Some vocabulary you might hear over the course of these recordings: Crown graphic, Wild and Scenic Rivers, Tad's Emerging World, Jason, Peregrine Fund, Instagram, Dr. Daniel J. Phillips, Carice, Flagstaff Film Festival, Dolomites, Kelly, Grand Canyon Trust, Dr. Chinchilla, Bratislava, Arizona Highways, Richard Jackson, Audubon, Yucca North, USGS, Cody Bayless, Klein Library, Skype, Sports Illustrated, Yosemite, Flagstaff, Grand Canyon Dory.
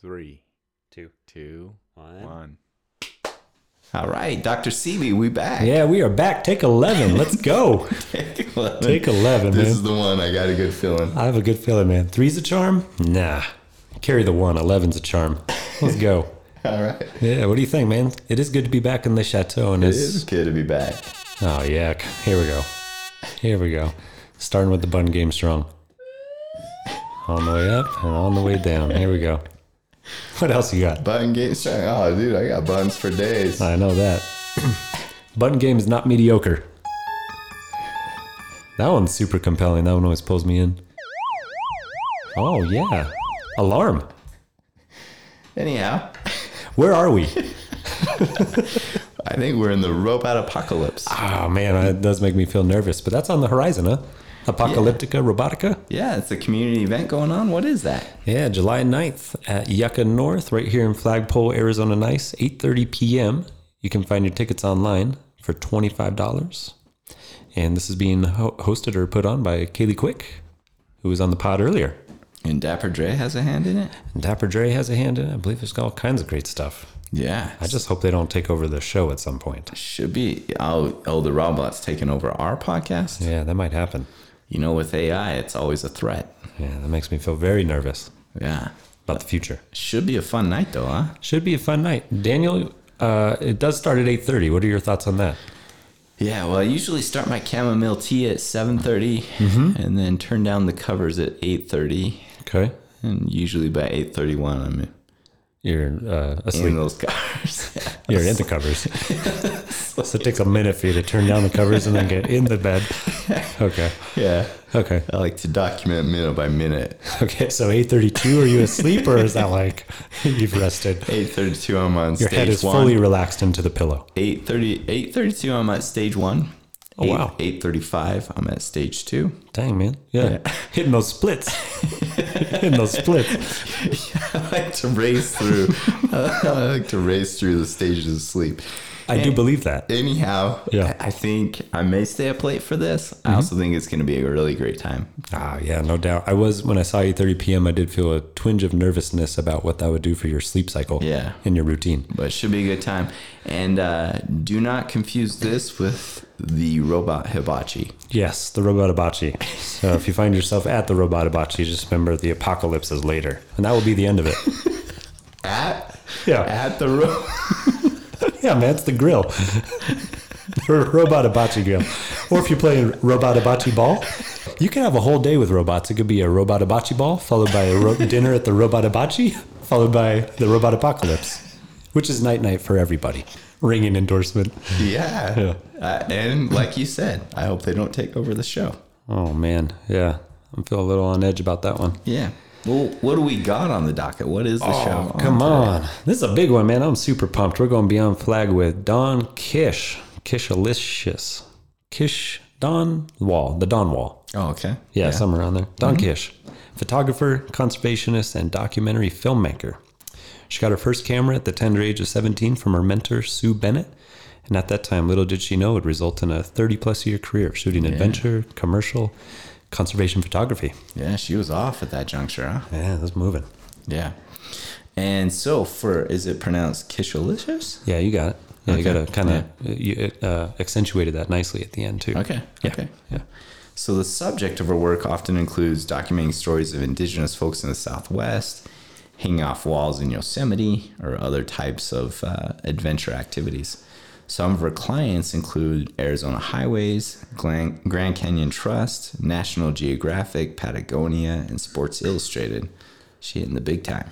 Three. Two. One. All right, Dr. Seeley, we back. Yeah, we are back. Take 11. Let's go. Take 11, man. This is the one. I got a good feeling. I have a good feeling, man. Three's a charm? Nah. Carry the one. 11's a charm. Let's go. All right. Yeah, what do you think, man? It is good to be back in the chateau. And it is good to be back. Oh, yeah. Here we go. Starting with the bun game strong. On the way up and on the way down. Here we go. What else you got? Bun game strong. Oh, dude, I got buns for days. I know that. Bun game is not mediocre. That one's super compelling. That one always pulls me in. Oh, yeah. Alarm. Anyhow. Where are we? I think we're in the rope out apocalypse. Oh, man, that does make me feel nervous. But that's on the horizon, huh? Apocalyptica Robotica? Yeah, it's a community event going on. What is that? Yeah, July 9th at Yucca North, right here in Flagpole, Arizona. Nice. 8:30 p.m. You can find your tickets online for $25. And this is being hosted or put on by Kaylee Quick, who was on the pod earlier. And Dapper Dre has a hand in it? I believe there's got all kinds of great stuff. Yeah. I just hope they don't take over the show at some point. Should be. Oh, the robots taking over our podcast? Yeah, that might happen. You know, with AI, it's always a threat. Yeah, that makes me feel very nervous. Yeah. About the future. Should be a fun night, though, huh? Should be a fun night. Daniel, it does start at 8:30. What are your thoughts on that? Yeah, well, I usually start my chamomile tea at 7:30 and then turn down the covers at 8:30. Okay. And usually by 8:31, I'm in. You're asleep in those covers. Yes. You're in the covers. So it takes a minute for you to turn down the covers and then get in the bed. Okay. Yeah. Okay. I like to document minute by minute. Okay. So 8:32, are you asleep or is that like you've rested? 8:32, I'm on stage one. Your head is fully relaxed into the pillow. 8:32, I'm at stage one. Oh, wow. 8:35, I'm at stage two. Dang, man. Yeah. Hitting those splits. Yeah, I like to race through. The stages of sleep. I do believe that. Anyhow, yeah. I think I may stay up late for this. I also think it's going to be a really great time. Ah, yeah, no doubt. I was, when I saw 8:30 p.m., I did feel a twinge of nervousness about what that would do for your sleep cycle and your routine. But it should be a good time. And do not confuse this with the robot hibachi. Yes, the robot hibachi. So if you find yourself at the robot hibachi, just remember the apocalypse is later. And that will be the end of it. At the robot. Yeah, man, it's the grill. The robot hibachi grill. Or if you're playing robot hibachi ball, you can have a whole day with robots. It could be a robot hibachi ball, followed by a dinner at the robot hibachi, followed by the robot apocalypse, which is night-night for everybody. Ringing endorsement. Yeah. And like you said, I hope they don't take over the show. Oh, man. Yeah. I'm feeling a little on edge about that one. Yeah. Well, what do we got on the docket? What is the show? Come on. This is a big one, man. I'm super pumped. We're going Beyond Flag with Dawn Kish. Kishalicious. Kish Dawn Wall. The Dawn Wall. Oh, okay. Yeah, somewhere around there. Dawn Kish. Photographer, conservationist, and documentary filmmaker. She got her first camera at the tender age of 17 from her mentor, Sue Bennett. And at that time, little did she know it would result in a 30-plus year career of shooting adventure, commercial, conservation photography. Yeah, she was off at that juncture, huh? Yeah, it was moving. Yeah. And so for, is it pronounced Kishalicious? Yeah, you got it. Yeah, okay. You got to kind of, you accentuated that nicely at the end, too. Okay. Yeah. Okay. Yeah. So the subject of her work often includes documenting stories of indigenous folks in the Southwest, hanging off walls in Yosemite, or other types of adventure activities. Some of her clients include Arizona Highways, Grand Canyon Trust, National Geographic, Patagonia, and Sports Illustrated. She hit in the big time.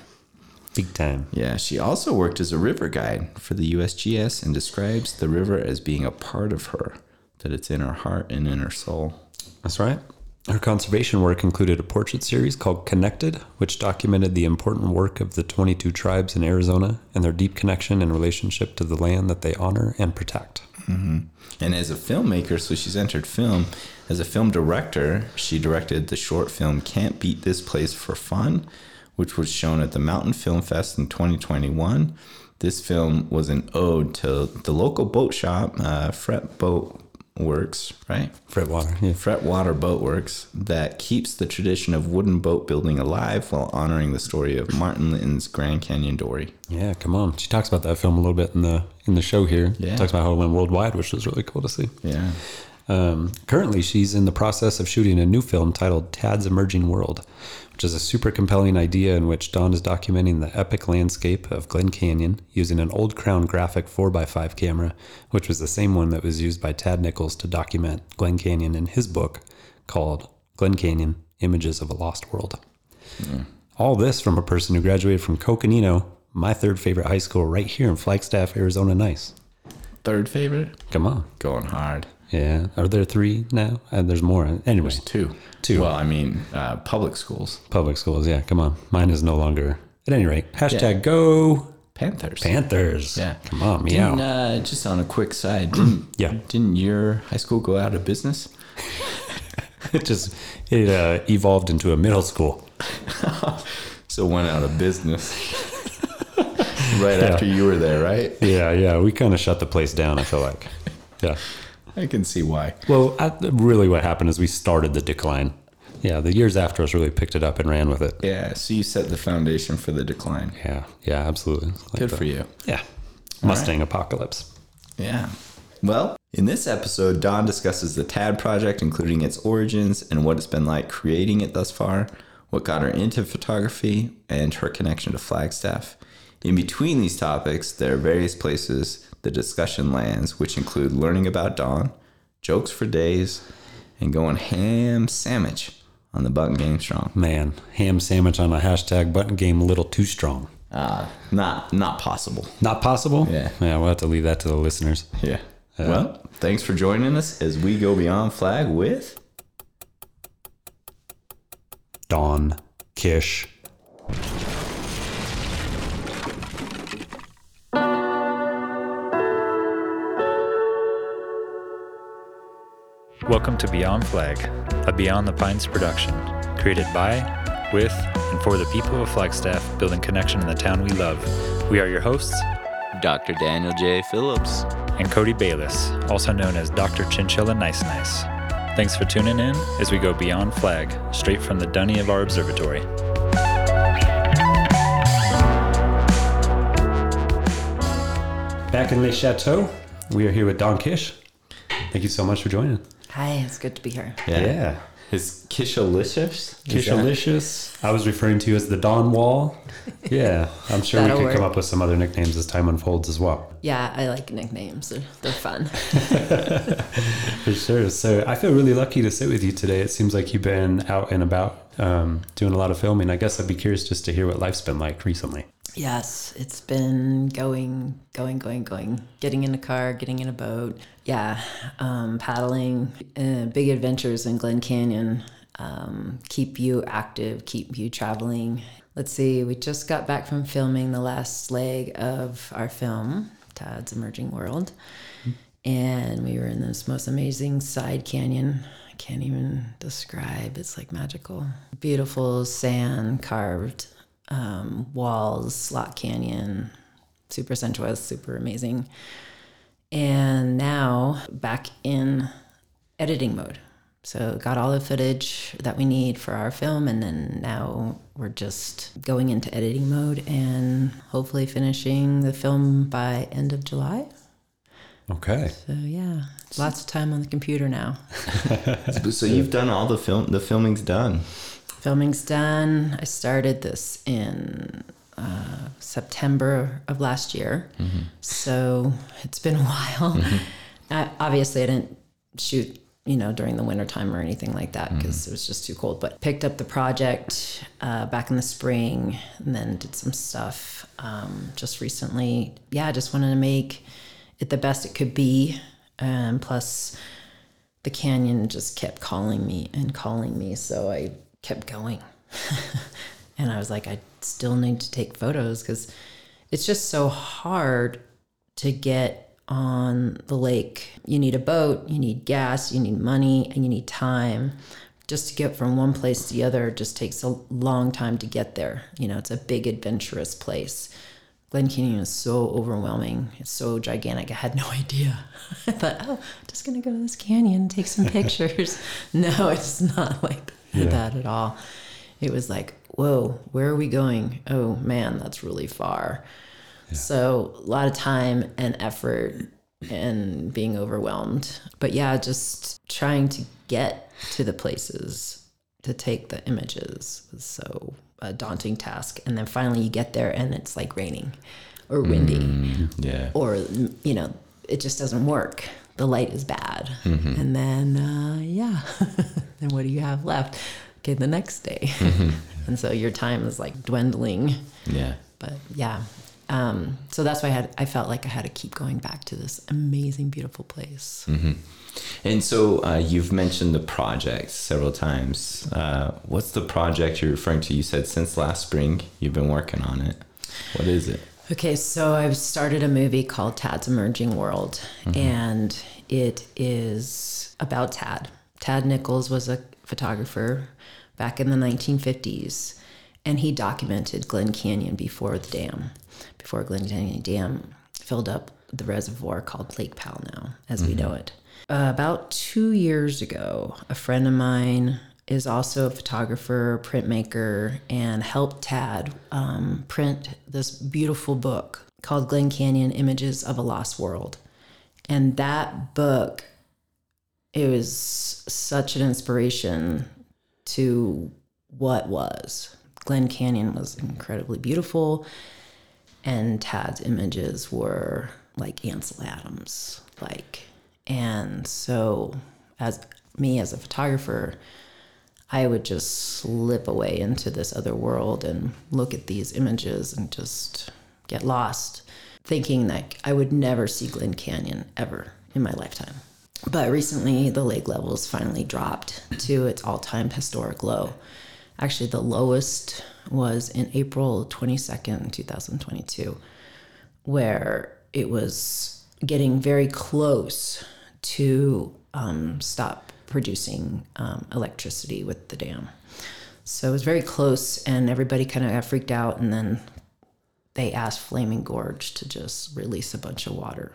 Big time. Yeah, she also worked as a river guide for the USGS and describes the river as being a part of her, that it's in her heart and in her soul. That's right. Her conservation work included a portrait series called Connected, which documented the important work of the 22 tribes in Arizona and their deep connection and relationship to the land that they honor and protect. And as a filmmaker, so she's entered film. As a film director, she directed the short film Can't Beat This Place for Fun, which was shown at the Mountain Film Fest in 2021. This film was an ode to the local boat shop, Fret Boat Works, right? Fretwater. Yeah. Fretwater Boat Works that keeps the tradition of wooden boat building alive while honoring the story of Martin Linton's Grand Canyon Dory. Yeah, come on. She talks about that film a little bit in the show here. Yeah. Talks about how it went worldwide, which was really cool to see. Yeah. Currently, she's in the process of shooting a new film titled Tad's Emerging World, which is a super compelling idea in which Dawn is documenting the epic landscape of Glen Canyon using an old Crown Graphic 4x5 camera, which was the same one that was used by Tad Nichols to document Glen Canyon in his book called Glen Canyon Images of a Lost World. Mm. All this from a person who graduated from Coconino, my third favorite high school right here in Flagstaff, Arizona. Nice. Third favorite? Come on. Going hard. Yeah. Are there three now? There's more. Anyway, there's two. Well, I mean, public schools. Yeah. Come on. Mine is no longer. At any rate, hashtag go Panthers. Yeah. Come on. Meow. Just on a quick side. Didn't your high school go out of business? it evolved into a middle school. So went out of business. Right after you were there, right? Yeah. We kind of shut the place down, I feel like. Yeah. I can see why. Well, really what happened is we started the decline. Yeah, the years after us really picked it up and ran with it. Yeah, so you set the foundation for the decline. Yeah, absolutely. Good for you. Yeah. Mustang apocalypse. Yeah. Well, in this episode, Dawn discusses the Tad Project, including its origins and what it's been like creating it thus far, what got her into photography, and her connection to Flagstaff. In between these topics, there are various places the discussion lands, which include learning about Dawn, jokes for days, and going ham sandwich on the button game strong. Man, ham sandwich on a hashtag button game a little too strong. Not possible. Not possible? Yeah, we'll have to leave that to the listeners. Yeah. Well, thanks for joining us as we go Beyond Flag with Dawn Kish. Welcome to Beyond Flag, a Beyond the Pines production, created by, with, and for the people of Flagstaff, building connection in the town we love. We are your hosts, Dr. Daniel J. Phillips, and Cody Bayless, also known as Dr. Chinchilla Nice Nice. Thanks for tuning in as we go Beyond Flag, straight from the dunny of our observatory. Back in Le Chateau, we are here with Dawn Kish. Thank you so much for joining. Hi, it's good to be here. Yeah. Is Kishalicious? Kishalicious. I was referring to you as the Dawn Wall. Yeah. I'm sure we could come up with some other nicknames as time unfolds as well. Yeah, I like nicknames. They're fun. For sure. So I feel really lucky to sit with you today. It seems like you've been out and about doing a lot of filming. I guess I'd be curious just to hear what life's been like recently. Yes, it's been going, getting in a car, getting in a boat. Yeah, paddling, big adventures in Glen Canyon, keep you active, keep you traveling. Let's see, we just got back from filming the last leg of our film, Tad's Emerging World. Mm-hmm. And we were in this most amazing side canyon. I can't even describe, it's like magical. Beautiful sand carved walls, slot canyon, super sensuous, super amazing. And now back in editing mode. So got all the footage that we need for our film, and then now we're just going into editing mode and hopefully finishing the film by end of July. Okay. So yeah, lots of time on the computer now. So you've done all the film, the filming's done. Filming's done. I started this in September of last year, mm-hmm. So it's been a while. Mm-hmm. Obviously, I didn't shoot, during the winter time or anything like that because it was just too cold. But picked up the project back in the spring, and then did some stuff just recently. Yeah, I just wanted to make it the best it could be, plus the canyon just kept calling me, so I kept going. And I was like, I still need to take photos because it's just so hard to get on the lake. You need a boat, you need gas, you need money, and you need time. Just to get from one place to the other just takes a long time to get there. It's a big adventurous place. Glen Canyon is so overwhelming. It's so gigantic. I had no idea. I thought, oh, I'm just going to go to this canyon and take some pictures. No, it's not like that at all. It was like, whoa, where are we going? Oh, man, that's really far. Yeah. So a lot of time and effort and being overwhelmed. But yeah, just trying to get to the places to take the images was so a daunting task. And then finally you get there and it's like raining or windy or, you know, it just doesn't work. The light is bad. Mm-hmm. And then, then what do you have left? Okay, the next day. Mm-hmm. And so your time is like dwindling. Yeah. But yeah. So that's why I felt like I had to keep going back to this amazing, beautiful place. Mm-hmm. And so you've mentioned the project several times. What's the project you're referring to? You said since last spring you've been working on it. What is it? Okay, so I've started a movie called Tad's Emerging World, mm-hmm. and it is about Tad. Tad Nichols was a photographer back in the 1950s, and he documented Glen Canyon before the dam, before Glen Canyon Dam filled up the reservoir called Lake Powell now, as mm-hmm. we know it. About 2 years ago, a friend of mine is also a photographer, printmaker, and helped Tad print this beautiful book called Glen Canyon Images of a Lost World. And that book, it was such an inspiration to what was. Glen Canyon was incredibly beautiful, and Tad's images were like Ansel Adams, like... And so as me as a photographer, I would just slip away into this other world and look at these images and just get lost, thinking that I would never see Glen Canyon ever in my lifetime. But recently, the lake levels finally dropped to its all-time historic low. Actually, the lowest was in April 22nd, 2022, where it was getting very close to stop producing electricity with the dam. So it was very close, and everybody kind of got freaked out, and then they asked Flaming Gorge to just release a bunch of water.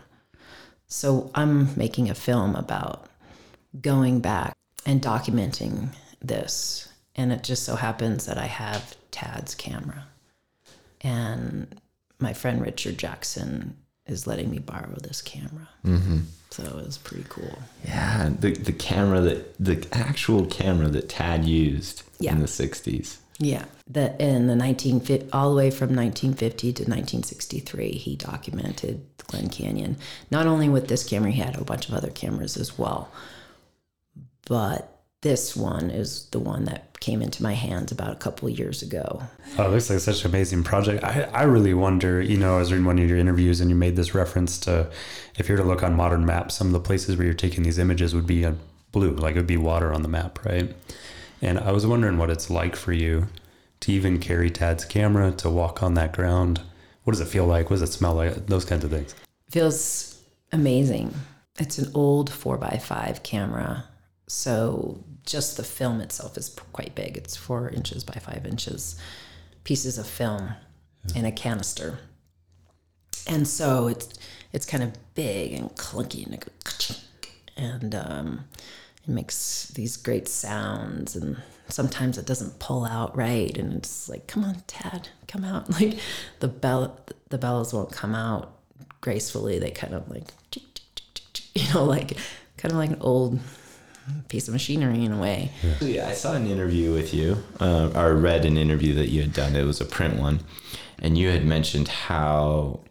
So I'm making a film about going back and documenting this, and it just so happens that I have Tad's camera, and my friend Richard Jackson is letting me borrow this camera. Mm-hmm. So it was pretty cool. Yeah, the camera the actual camera that Tad used in the 60s. Yeah, all the way from 1950 to 1963, he documented Glen Canyon. Not only with this camera, he had a bunch of other cameras as well. But this one is the one that came into my hands about a couple of years ago. Oh, it looks like such an amazing project. I really wonder, you know, I was reading one of your interviews and you made this reference to, if you were to look on modern maps, some of the places where you're taking these images would be blue, like it would be water on the map, right? And I was wondering what it's like for you to even carry Tad's camera, to walk on that ground. What does it feel like? What does it smell like? Those kinds of things. It feels amazing. It's an old 4x5 camera. So just the film itself is quite big. It's 4 inches by 5 inches, pieces of film in a canister. And so it's kind of big and clunky and it makes these great sounds, and sometimes it doesn't pull out right. And it's like, come on, Tad, come out. Like the bells won't come out gracefully. They kind of like, you know, like kind of like an old piece of machinery in a way. Yeah, I saw an interview with you, or read an interview that you had done. It was a print one, and you had mentioned how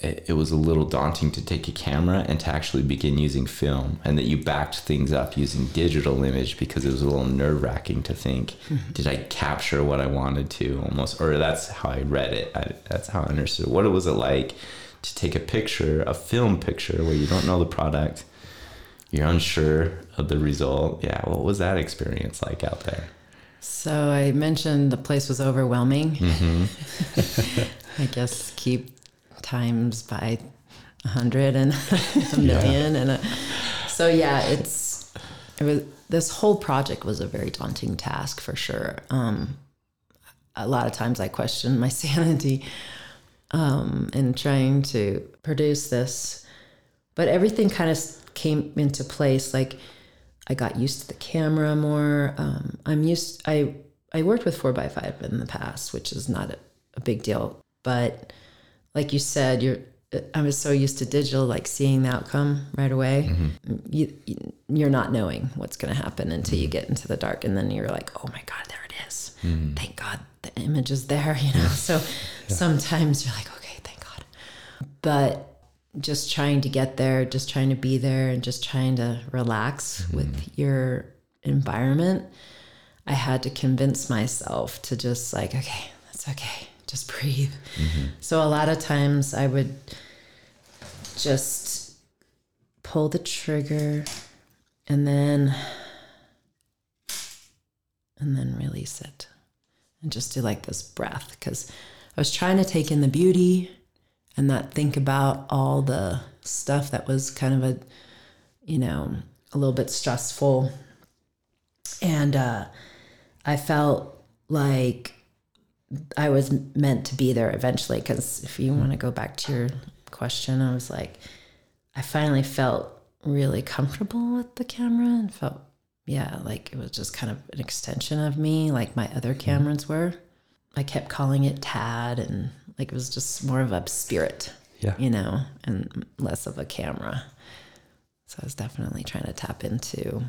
it was a little daunting to take a camera and to actually begin using film, and that you backed things up using digital image because it was a little nerve-wracking to think, mm-hmm. did I capture what I wanted to almost, or that's how I read it. That's how I understood it. What was it like to take a picture, a film picture, where you don't know the product, you're unsure of the result? Yeah, what was that experience like out there? So I mentioned the place was overwhelming. Mm-hmm. I guess keep times by 100 and a million. Yeah. This whole project was a very daunting task for sure. A lot of times I questioned my sanity, and trying to produce this. But everything kind of came into place. Like, I got used to the camera more. I worked with 4x5 in the past, which is not a big deal. But like you said, I was so used to digital, like seeing the outcome right away. Mm-hmm. You're not knowing what's going to happen until you get into the dark. And then you're like, oh my God, there it is. Mm-hmm. Thank God the image is there, you know? So sometimes you're like, okay, thank God. But just trying to get there, just trying to be there, and just trying to relax mm-hmm. with your environment. I had to convince myself to just like, okay, that's okay. Just breathe. Mm-hmm. So a lot of times I would just pull the trigger and then release it and just do like this breath, because I was trying to take in the beauty and not think about all the stuff that was kind of a little bit stressful. And I felt like I was meant to be there eventually, because if you want to go back to your question, I was like, I finally felt really comfortable with the camera and felt, like it was just kind of an extension of me, like my other cameras were. I kept calling it Tad, and like it was just more of a spirit, and less of a camera. So I was definitely trying to tap into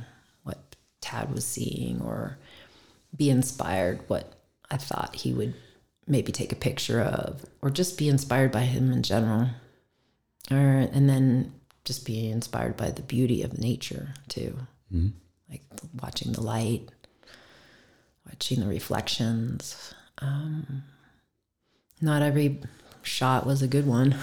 what Tad was seeing or be inspired what I thought he would maybe take a picture of, or just be inspired by him in general, and then just be inspired by the beauty of nature too. Mm-hmm. Like watching the light, watching the reflections. Not every shot was a good one.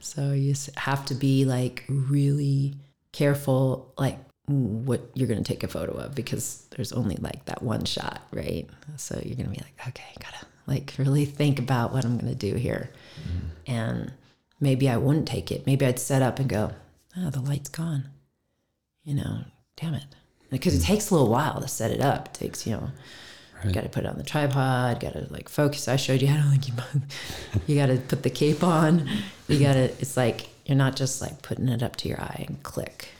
So you have to be like really careful, like what you're going to take a photo of, because there's only like that one shot, right? So you're going to be like, okay, gotta like really think about what I'm going to do here. Mm-hmm. And maybe I wouldn't take it. Maybe I'd set up and go, oh, the light's gone. Damn it. Because it takes a little while to set it up. It takes, right. Got to put it on the tripod, got to like focus. I showed you how you got to put the cape on. You got to, it's like, you're not just like putting it up to your eye and click.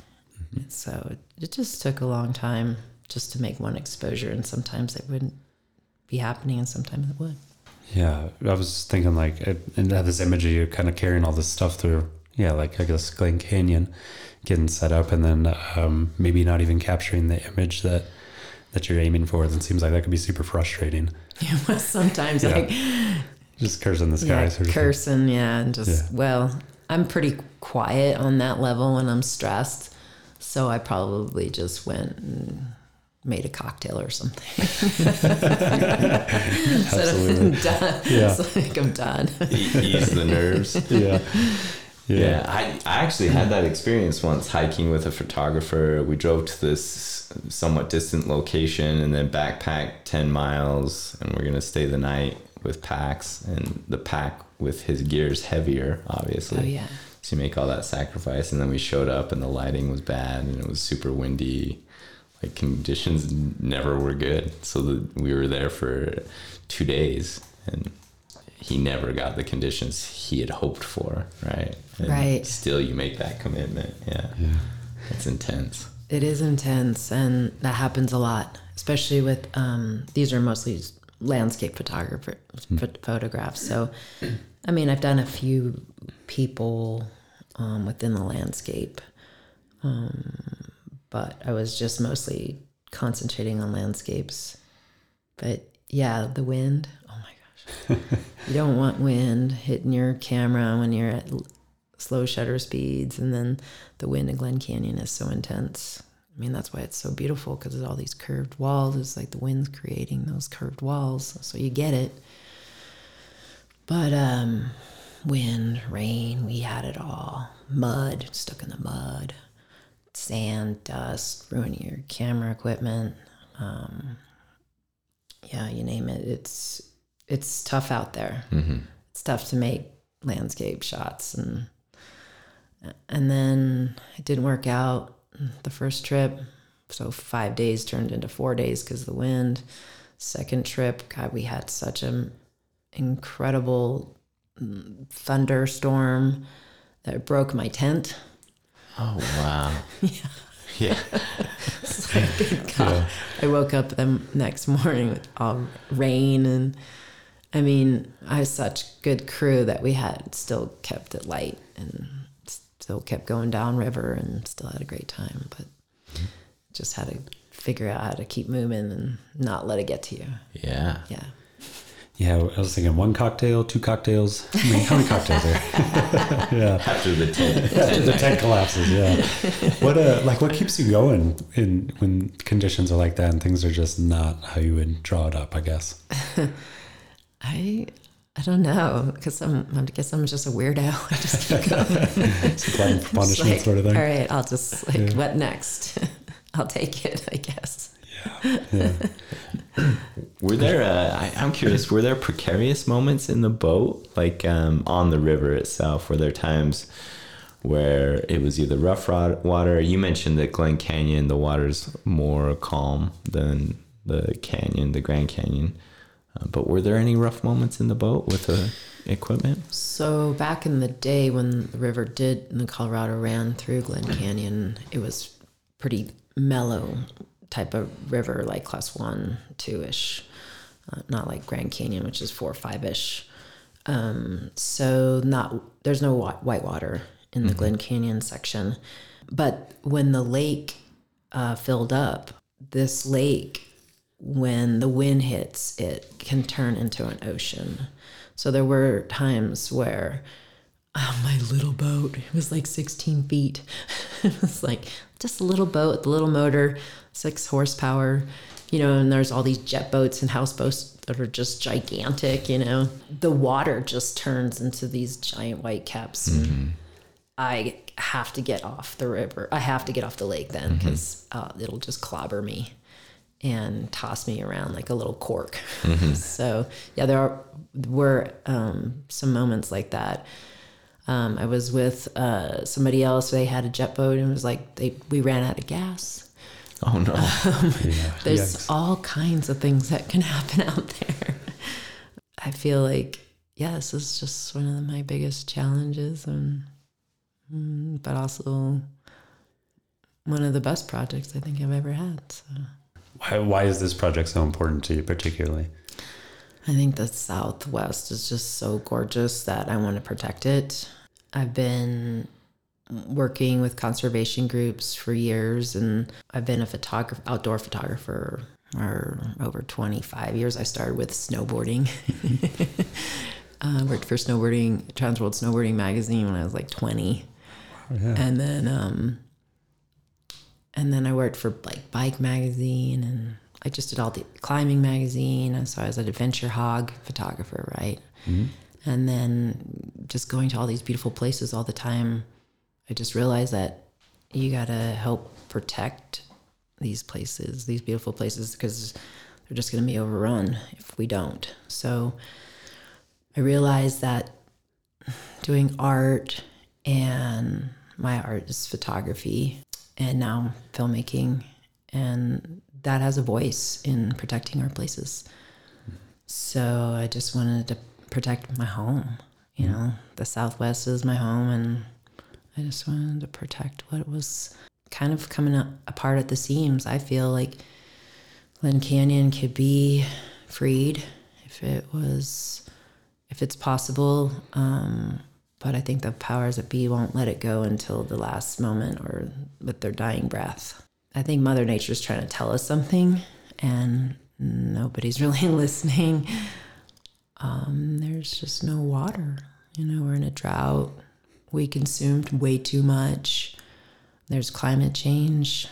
So it just took a long time just to make one exposure, and sometimes it wouldn't be happening and sometimes it would. Yeah, I was thinking like, and have this imagery, you're kind of carrying all this stuff through, like I guess Glen Canyon, getting set up, and then maybe not even capturing the image that you're aiming for. It seems like that could be super frustrating. Yeah, well, sometimes like... Just cursing the sky. Yeah, sort of cursing, thing. And just, well, I'm pretty quiet on that level when I'm stressed. So I probably just went and made a cocktail or something. Absolutely. So I'm done. Yeah. It's like, I'm done. Ease the nerves. Yeah. I actually had that experience once hiking with a photographer. We drove to this somewhat distant location and then backpacked 10 miles, and we're going to stay the night with packs, and the pack with his gear is heavier, obviously. Oh, yeah. To make all that sacrifice, and then we showed up and the lighting was bad and it was super windy, like conditions never were good. So we were there for 2 days and he never got the conditions he had hoped for, right? And still you make that commitment. Yeah. It's intense. It is intense, and that happens a lot, especially with these are mostly landscape photographs. So I mean, I've done a few people within the landscape, but I was just mostly concentrating on landscapes. But the wind, oh my gosh. You don't want wind hitting your camera when you're at slow shutter speeds, and then the wind in Glen Canyon is so intense. I mean, that's why it's so beautiful, because of all these curved walls. It's like the wind's creating those curved walls, so you get it. But wind, rain, we had it all. Mud, stuck in the mud. Sand, dust, ruining your camera equipment. You name it. It's tough out there. Mm-hmm. It's tough to make landscape shots. And then it didn't work out the first trip. So 5 days turned into 4 days because of the wind. Second trip, God, we had such a incredible thunderstorm that broke my tent. Oh, wow. Yeah. It's like, good God. Yeah. I woke up the next morning with all rain, and I mean, I was such good crew that we had still kept it light and still kept going down river and still had a great time, but just had to figure out how to keep moving and not let it get to you. Yeah. Yeah. Yeah, I was thinking one cocktail, two cocktails. I mean, how many cocktails are there? Yeah. After the tent. After the tent collapses, yeah. What keeps you going when conditions are like that and things are just not how you would draw it up, I guess? I don't know, because I guess I'm just a weirdo. I just keep going. Supplying for punishment, like, sort of thing. All right, I'll just, like, what next? I'll take it, I guess. Yeah. Were there, I'm curious, were there precarious moments in the boat, like on the river itself? Were there times where it was either rough water? You mentioned that Glen Canyon, the water's more calm than the Grand Canyon. But were there any rough moments in the boat with the equipment? So back in the day when the river and the Colorado ran through Glen Canyon, it was pretty mellow type of river, like class 1, 2-ish, not like Grand Canyon, which is 4 or 5-ish. So there's no white water in the Glen Canyon section. But when the lake filled up, this lake, when the wind hits, it can turn into an ocean. So there were times where my little boat, it was like 16 feet. It was like just a little boat with a little motor, 6 horsepower, you know, and there's all these jet boats and houseboats that are just gigantic, you know. The water just turns into these giant white caps. Mm-hmm. I have to get off the river. I have to get off the lake then, because it'll just clobber me and toss me around like a little cork. Mm-hmm. So, yeah, were some moments like that. I was with somebody else. They had a jet boat, and it was like we ran out of gas. Oh no! There's Yikes. All kinds of things that can happen out there. I feel like this is just one of my biggest challenges, and but also one of the best projects I think I've ever had. So. Why is this project so important to you particularly? I think the Southwest is just so gorgeous that I want to protect it. I've been working with conservation groups for years, and I've been a outdoor photographer for over 25 years. I started with snowboarding. Worked for snowboarding, Transworld Snowboarding Magazine, when I was like 20. Oh, yeah. And then I worked for like Bike Magazine, and I just did all the Climbing Magazine, and so I was an adventure hog photographer, right? Mm-hmm. And then just going to all these beautiful places all the time, I just realized that you gotta help protect these places, these beautiful places, because they're just gonna be overrun if we don't. So I realized that doing art, and my art is photography, and now filmmaking, and that has a voice in protecting our places. So I just wanted to protect my home. You know, the Southwest is my home, and I just wanted to protect what was kind of coming apart at the seams. I feel like Glen Canyon could be freed if it's possible. But I think the powers that be won't let it go until the last moment or with their dying breath. I think Mother Nature's trying to tell us something, and nobody's really listening. There's just no water. You know, we're in a drought. We consumed way too much. There's climate change.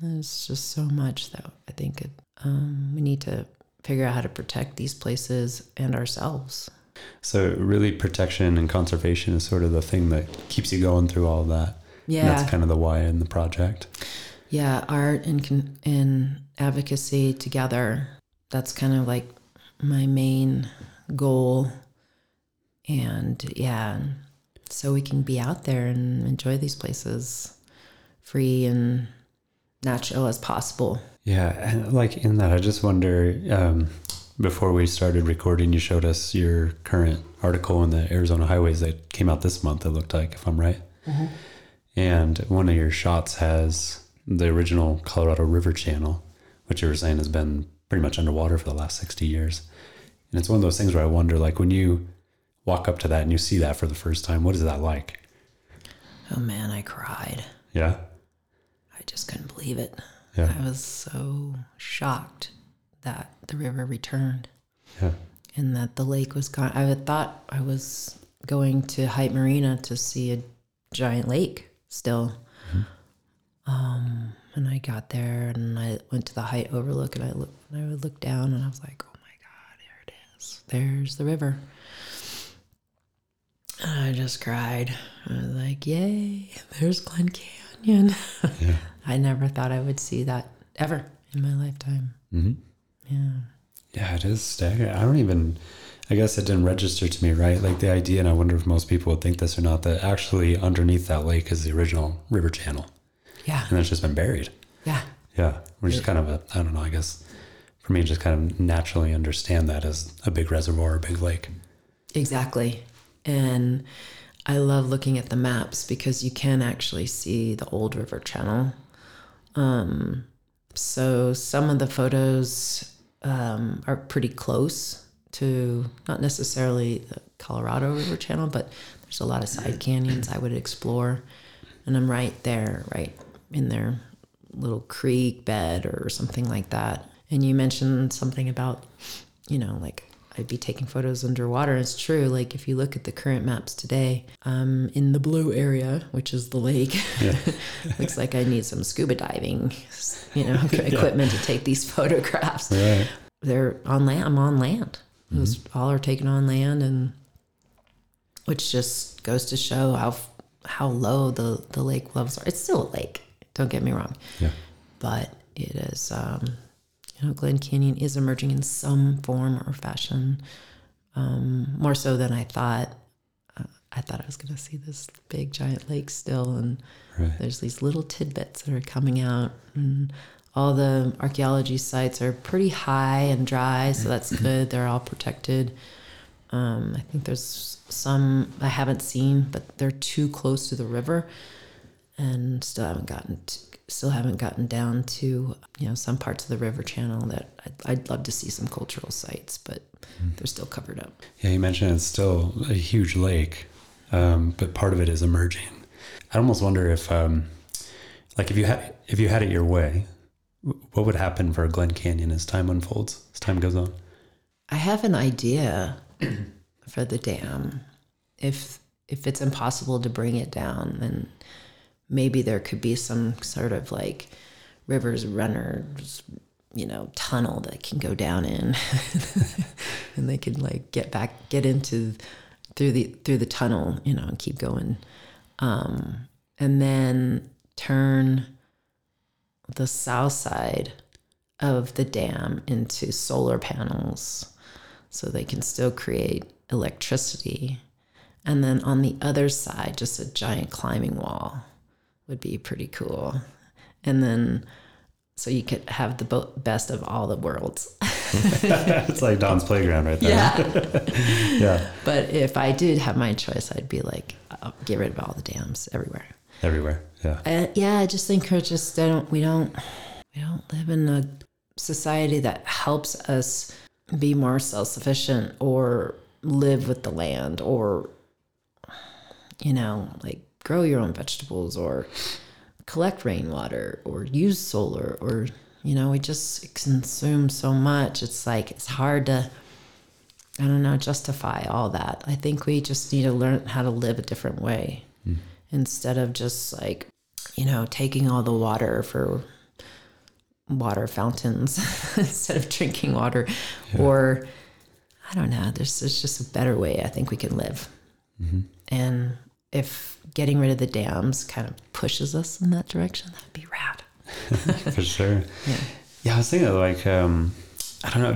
There's just so much that I think we need to figure out how to protect these places and ourselves. So really protection and conservation is sort of the thing that keeps you going through all of that. Yeah, and that's kind of the why in the project. Yeah, art and advocacy together. That's kind of like my main goal. And yeah, so we can be out there and enjoy these places free and natural as possible. Yeah, and like in that, I just wonder before we started recording, you showed us your current article in the Arizona Highways that came out this month, it looked like, if I'm right. Mm-hmm. And one of your shots has the original Colorado River channel, which you were saying has been pretty much underwater for the last 60 years. And it's one of those things where I wonder, like, when you walk up to that and you see that for the first time, what is that like? Oh, man, I cried. Yeah? I just couldn't believe it. Yeah. I was so shocked that the river returned. Yeah. And that the lake was gone. I had thought I was going to Hype Marina to see a giant lake still. Mm-hmm. And I got there and I went to the height overlook and I would look down and I was like, oh my God, there it is. There's the river. And I just cried. I was like, yay, there's Glen Canyon. Yeah. I never thought I would see that ever in my lifetime. Mm-hmm. Yeah. Yeah, it is staggering. I guess it didn't register to me, right? Like the idea, and I wonder if most people would think this or not, that actually underneath that lake is the original river channel. Yeah. And it's just been buried. Yeah. Yeah. Which is kind of I guess for me, just kind of naturally understand that as a big reservoir, a big lake. Exactly. And I love looking at the maps because you can actually see the old river channel. So some of the photos are pretty close to not necessarily the Colorado River channel, but there's a lot of side canyons I would explore. And I'm right there, right in their little creek bed or something like that. And you mentioned something about, like I'd be taking photos underwater. It's true. Like if you look at the current maps today, in the blue area, which is the lake, yeah. Looks like I need some scuba diving, equipment to take these photographs. Right. They're on land. I'm on land. Mm-hmm. All are taken on land, and which just goes to show how low the lake levels are. It's still a lake. Don't get me wrong. Yeah. But it is, Glen Canyon is emerging in some form or fashion, more so than I thought. I thought I was going to see this big giant lake still. And There's these little tidbits that are coming out, and all the archaeology sites are pretty high and dry. So that's good. They're all protected. I think there's some I haven't seen, but they're too close to the river, and still haven't gotten down to some parts of the river channel that I'd love to see some cultural sites, but they're still covered up. Yeah, you mentioned it's still a huge lake, but part of it is emerging. I almost wonder if, if you had it your way, what would happen for Glen Canyon as time unfolds, as time goes on? I have an idea. For the dam, if it's impossible to bring it down, then maybe there could be some sort of like river's runners, tunnel that can go down in, and they can like get into through the tunnel, and keep going, and then turn the south side of the dam into solar panels. So they can still create electricity. And then on the other side, just a giant climbing wall would be pretty cool. And then, so you could have the best of all the worlds. It's like Don's playground right there. Yeah. Yeah. But if I did have my choice, I'd be like, I'll get rid of all the dams everywhere. Everywhere. Yeah. I just think we don't live in a society that helps us be more self-sufficient or live with the land or, like grow your own vegetables or collect rainwater or use solar or, we just consume so much. It's like, it's hard to, justify all that. I think we just need to learn how to live a different way instead of just like, taking all the water for water fountains instead of drinking water. Yeah. Or there's just a better way I think we can live. Mm-hmm. And if getting rid of the dams kind of pushes us in that direction, that'd be rad. For sure. Yeah, I was thinking like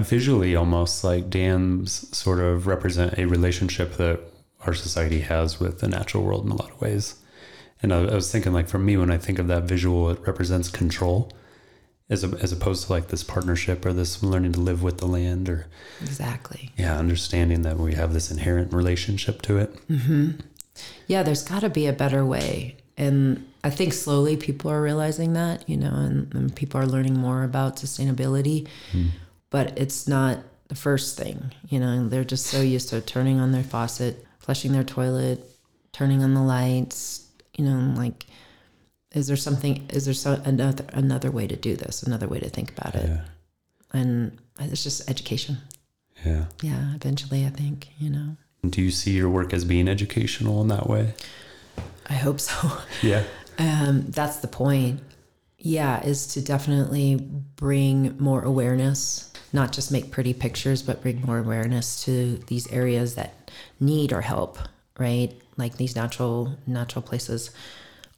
visually almost like dams sort of represent a relationship that our society has with the natural world in a lot of ways. And I was thinking like for me, when I think of that visual, it represents control. as opposed to like this partnership or this learning to live with the land or exactly. Yeah. Understanding that we have this inherent relationship to it. Mm-hmm. Yeah. There's gotta be a better way. And I think slowly people are realizing that, you know, and people are learning more about sustainability, but it's not the first thing, you know, they're just so used to turning on their faucet, flushing their toilet, turning on the lights, you know, like, is there another way to do this? Another way to think about it. Yeah. And it's just education. Yeah. Yeah. Eventually I think, you know. Do you see your work as being educational in that way? I hope so. Yeah. That's the point. Yeah. Is to definitely bring more awareness, not just make pretty pictures, but bring more awareness to these areas that need our help, right? Like these natural places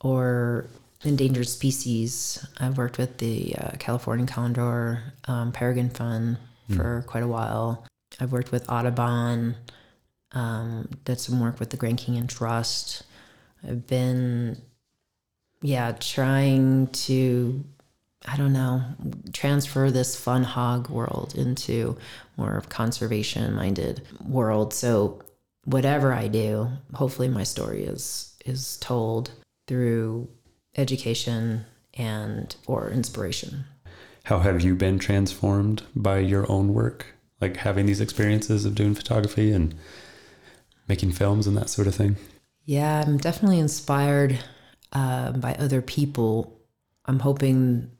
or endangered species. I've worked with the California Condor, Peregrine Fund for quite a while. I've worked with Audubon, did some work with the Grand Canyon Trust. I've been, trying to, transfer this fun hog world into more of conservation-minded world. So whatever I do, hopefully my story is told through education and or inspiration. How have you been transformed by your own work? Like having these experiences of doing photography and making films and that sort of thing? Yeah, I'm definitely inspired by other people. I'm hoping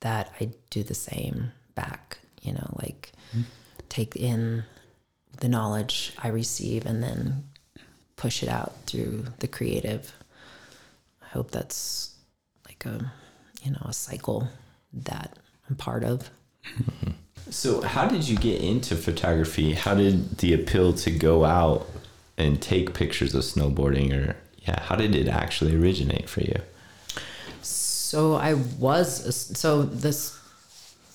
that I do the same back, you know, like take in the knowledge I receive and then push it out through the creative. I hope that's like a cycle that I'm part of. So how did you get into photography? How did the appeal to go out and take pictures of snowboarding how did it actually originate for you? So this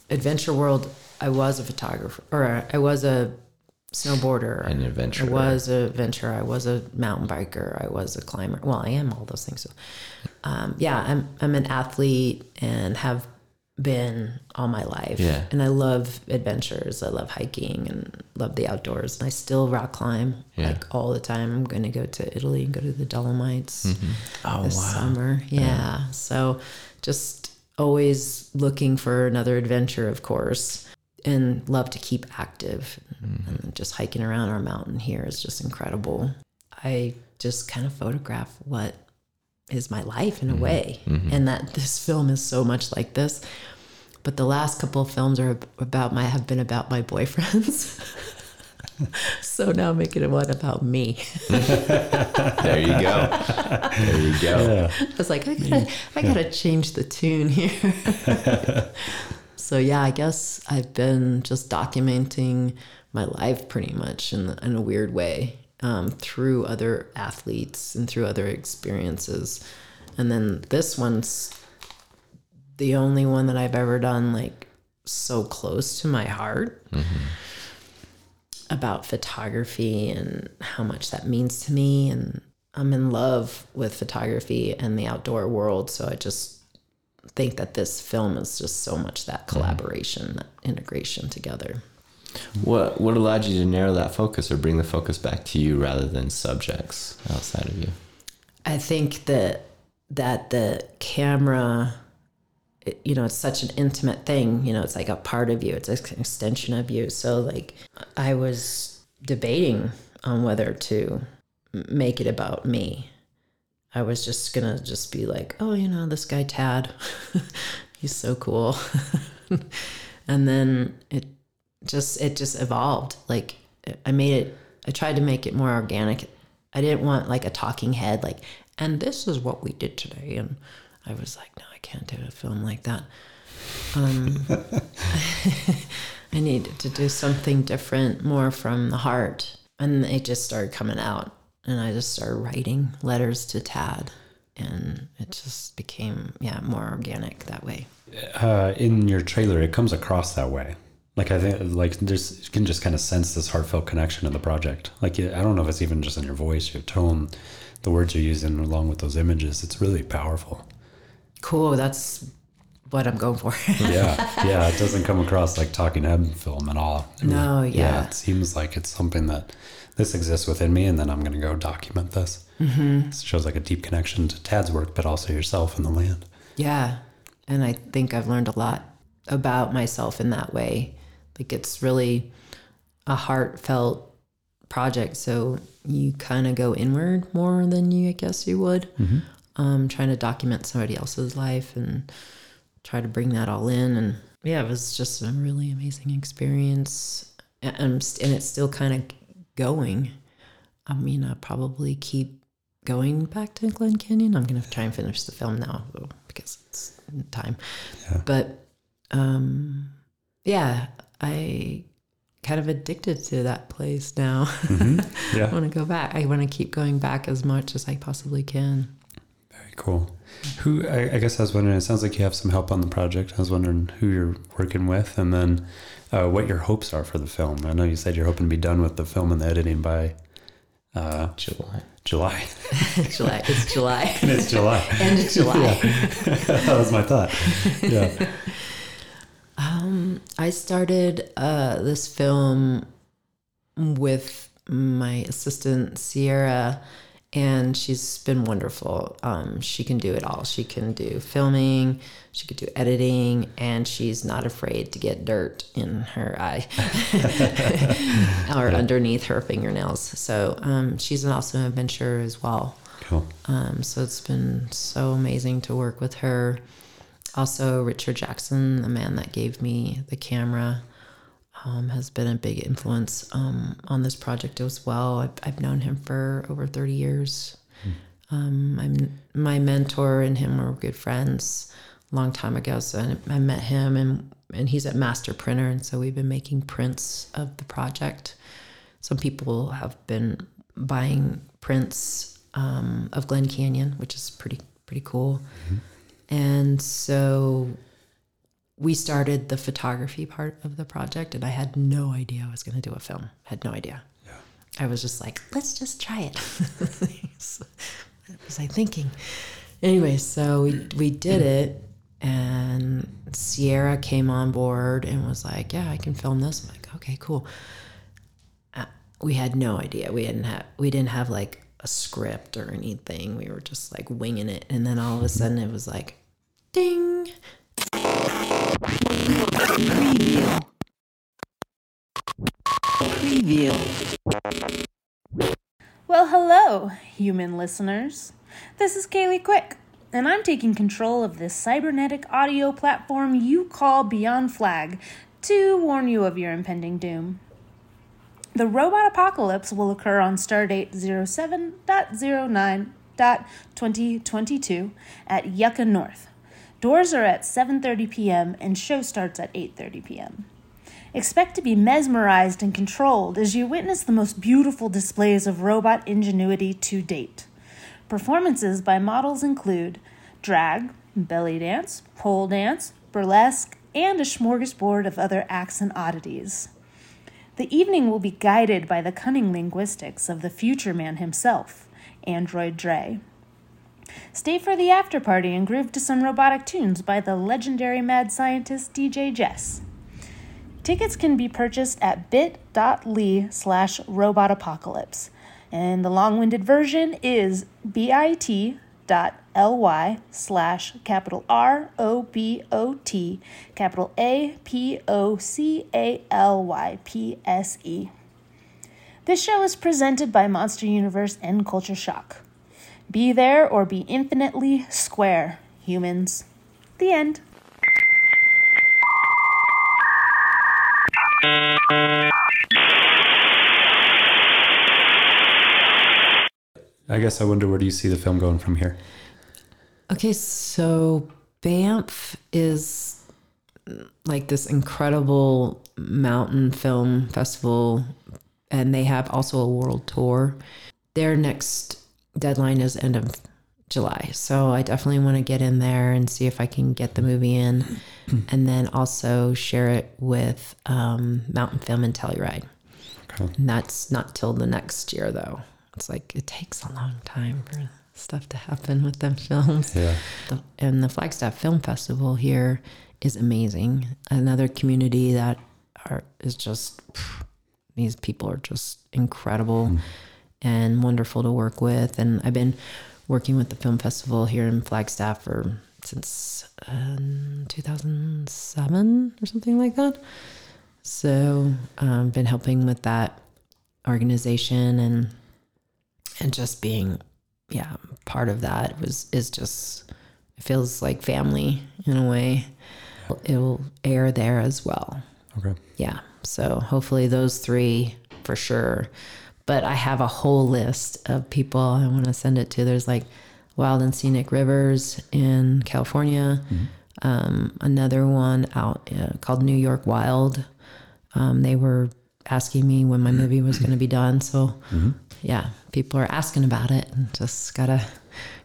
adventure world, I was a photographer, or I was a snowboarder. An adventurer. I was a mountain biker. I was a climber. Well, I am all those things. I'm an athlete and have been all my life. Yeah. And I love adventures. I love hiking and love the outdoors. And I still rock climb like all the time. I'm going to go to Italy and go to the Dolomites summer. Yeah. So just always looking for another adventure, of course, and love to keep active. And just hiking around our mountain here is just incredible. I just kind of photograph what is my life in a way. And that this film is so much like this. But the last couple of films are about my boyfriends. So now I'm making one about me. There you go. Yeah. I was like, I gotta change the tune here. So I guess I've been just documenting my life pretty much in a weird way. Through other athletes and through other experiences. And then this one's the only one that I've ever done like so close to my heart about photography and how much that means to me. And I'm in love with photography and the outdoor world. So I just think that this film is just so much that collaboration, that integration together. What allowed you to narrow that focus or bring the focus back to you rather than subjects outside of you? I think that the camera, it's such an intimate thing. You know, it's like a part of you. It's an extension of you. So like I was debating on whether to make it about me. I was just going to just be like, oh, this guy Tad, he's so cool. And then it just evolved. Like I tried to make it more organic. I didn't want like a talking head, like, and this is what we did today. And I was like, no, I can't do a film like that. I needed to do something different, more from the heart. And it just started coming out and I just started writing letters to Tad and it just became, more organic that way. In your trailer, it comes across that way. Like I think, like you can just kind of sense this heartfelt connection in the project. Like I don't know if it's even just in your voice, your tone, the words you're using, along with those images. It's really powerful. Cool. That's what I'm going for. Yeah, it doesn't come across like talking head film at all. No, it seems like it's something that this exists within me, and then I'm going to go document this. Mm-hmm. It shows like a deep connection to Tad's work, but also yourself and the land. Yeah, and I think I've learned a lot about myself in that way. Like, it's really a heartfelt project, so you kind of go inward more than you, I guess, you would. Mm-hmm. Trying to document somebody else's life and try to bring that all in. And yeah, it was just a really amazing experience. And it's still kind of going. I mean, I'll probably keep going back to Glen Canyon. I'm going to try and finish the film now because it's time. Yeah. But I kind of addicted to that place now. Mm-hmm. Yeah. I want to go back. I want to keep going back as much as I possibly can. Very cool. Who, I guess I was wondering, it sounds like you have some help on the project. I was wondering who you're working with, and then what your hopes are for the film. I know you said you're hoping to be done with the film and the editing by July. End of July. That was my thought. Yeah. I started this film with my assistant Sierra, and she's been wonderful. She can do it all. She can do filming, she could do editing, and she's not afraid to get dirt in her eye or underneath her fingernails. So she's also an adventurer as well. Cool. So it's been so amazing to work with her. Also, Richard Jackson, the man that gave me the camera, has been a big influence on this project as well. I've known him for over 30 years. My mentor and him were good friends a long time ago. So I met him, and he's a master printer. And so we've been making prints of the project. Some people have been buying prints of Glen Canyon, which is pretty cool. Mm-hmm. And so we started the photography part of the project, and I had no idea I was going to do a film. Had no idea. Yeah. I was just like, let's just try it. What was I thinking? Anyway, so we did it, and Sierra came on board and was like, yeah, I can film this. I'm like, okay, cool. We had no idea. We didn't have like a script or anything. We were just like winging it. And then all of a sudden it was like, ding. Preview. Well, hello, human listeners. This is Kaylee Quick, and I'm taking control of this cybernetic audio platform you call Beyond Flag to warn you of your impending doom. The robot apocalypse will occur on stardate 07.09.2022 at Yucca North. Doors are at 7:30 p.m. and show starts at 8:30 p.m. Expect to be mesmerized and controlled as you witness the most beautiful displays of robot ingenuity to date. Performances by models include drag, belly dance, pole dance, burlesque, and a smorgasbord of other acts and oddities. The evening will be guided by the cunning linguistics of the future man himself, Android Dre. Stay for the after party and groove to some robotic tunes by the legendary mad scientist DJ Jess. Tickets can be purchased at bit.ly/robotapocalypse, and the long-winded version is bit.ly/ROBOT APOCALYPSE. This show is presented by Monster Universe and Culture Shock. Be there or be infinitely square, humans. The end. I guess I wonder, where do you see the film going from here? Okay, so Banff is like this incredible mountain film festival, and they have also a world tour. Their next deadline is end of July. So I definitely want to get in there and see if I can get the movie in, and then also share it with Mountain Film and Telluride. Okay. And that's not till the next year, though. It's like, it takes a long time for stuff to happen with them films. Yeah. And the Flagstaff Film Festival here is amazing. Another community that is just, these people are just incredible and wonderful to work with. And I've been working with the film festival here in Flagstaff since 2007 or something like that. So I've been helping with that organization and just being, part of that it feels like family in a way. It will air there as well. Okay. Yeah. So hopefully those three for sure. But I have a whole list of people I want to send it to. There's like Wild and Scenic Rivers in California. Mm-hmm. Another one out called New York Wild. They were asking me when my movie was going to be done. So people are asking about it, and just got to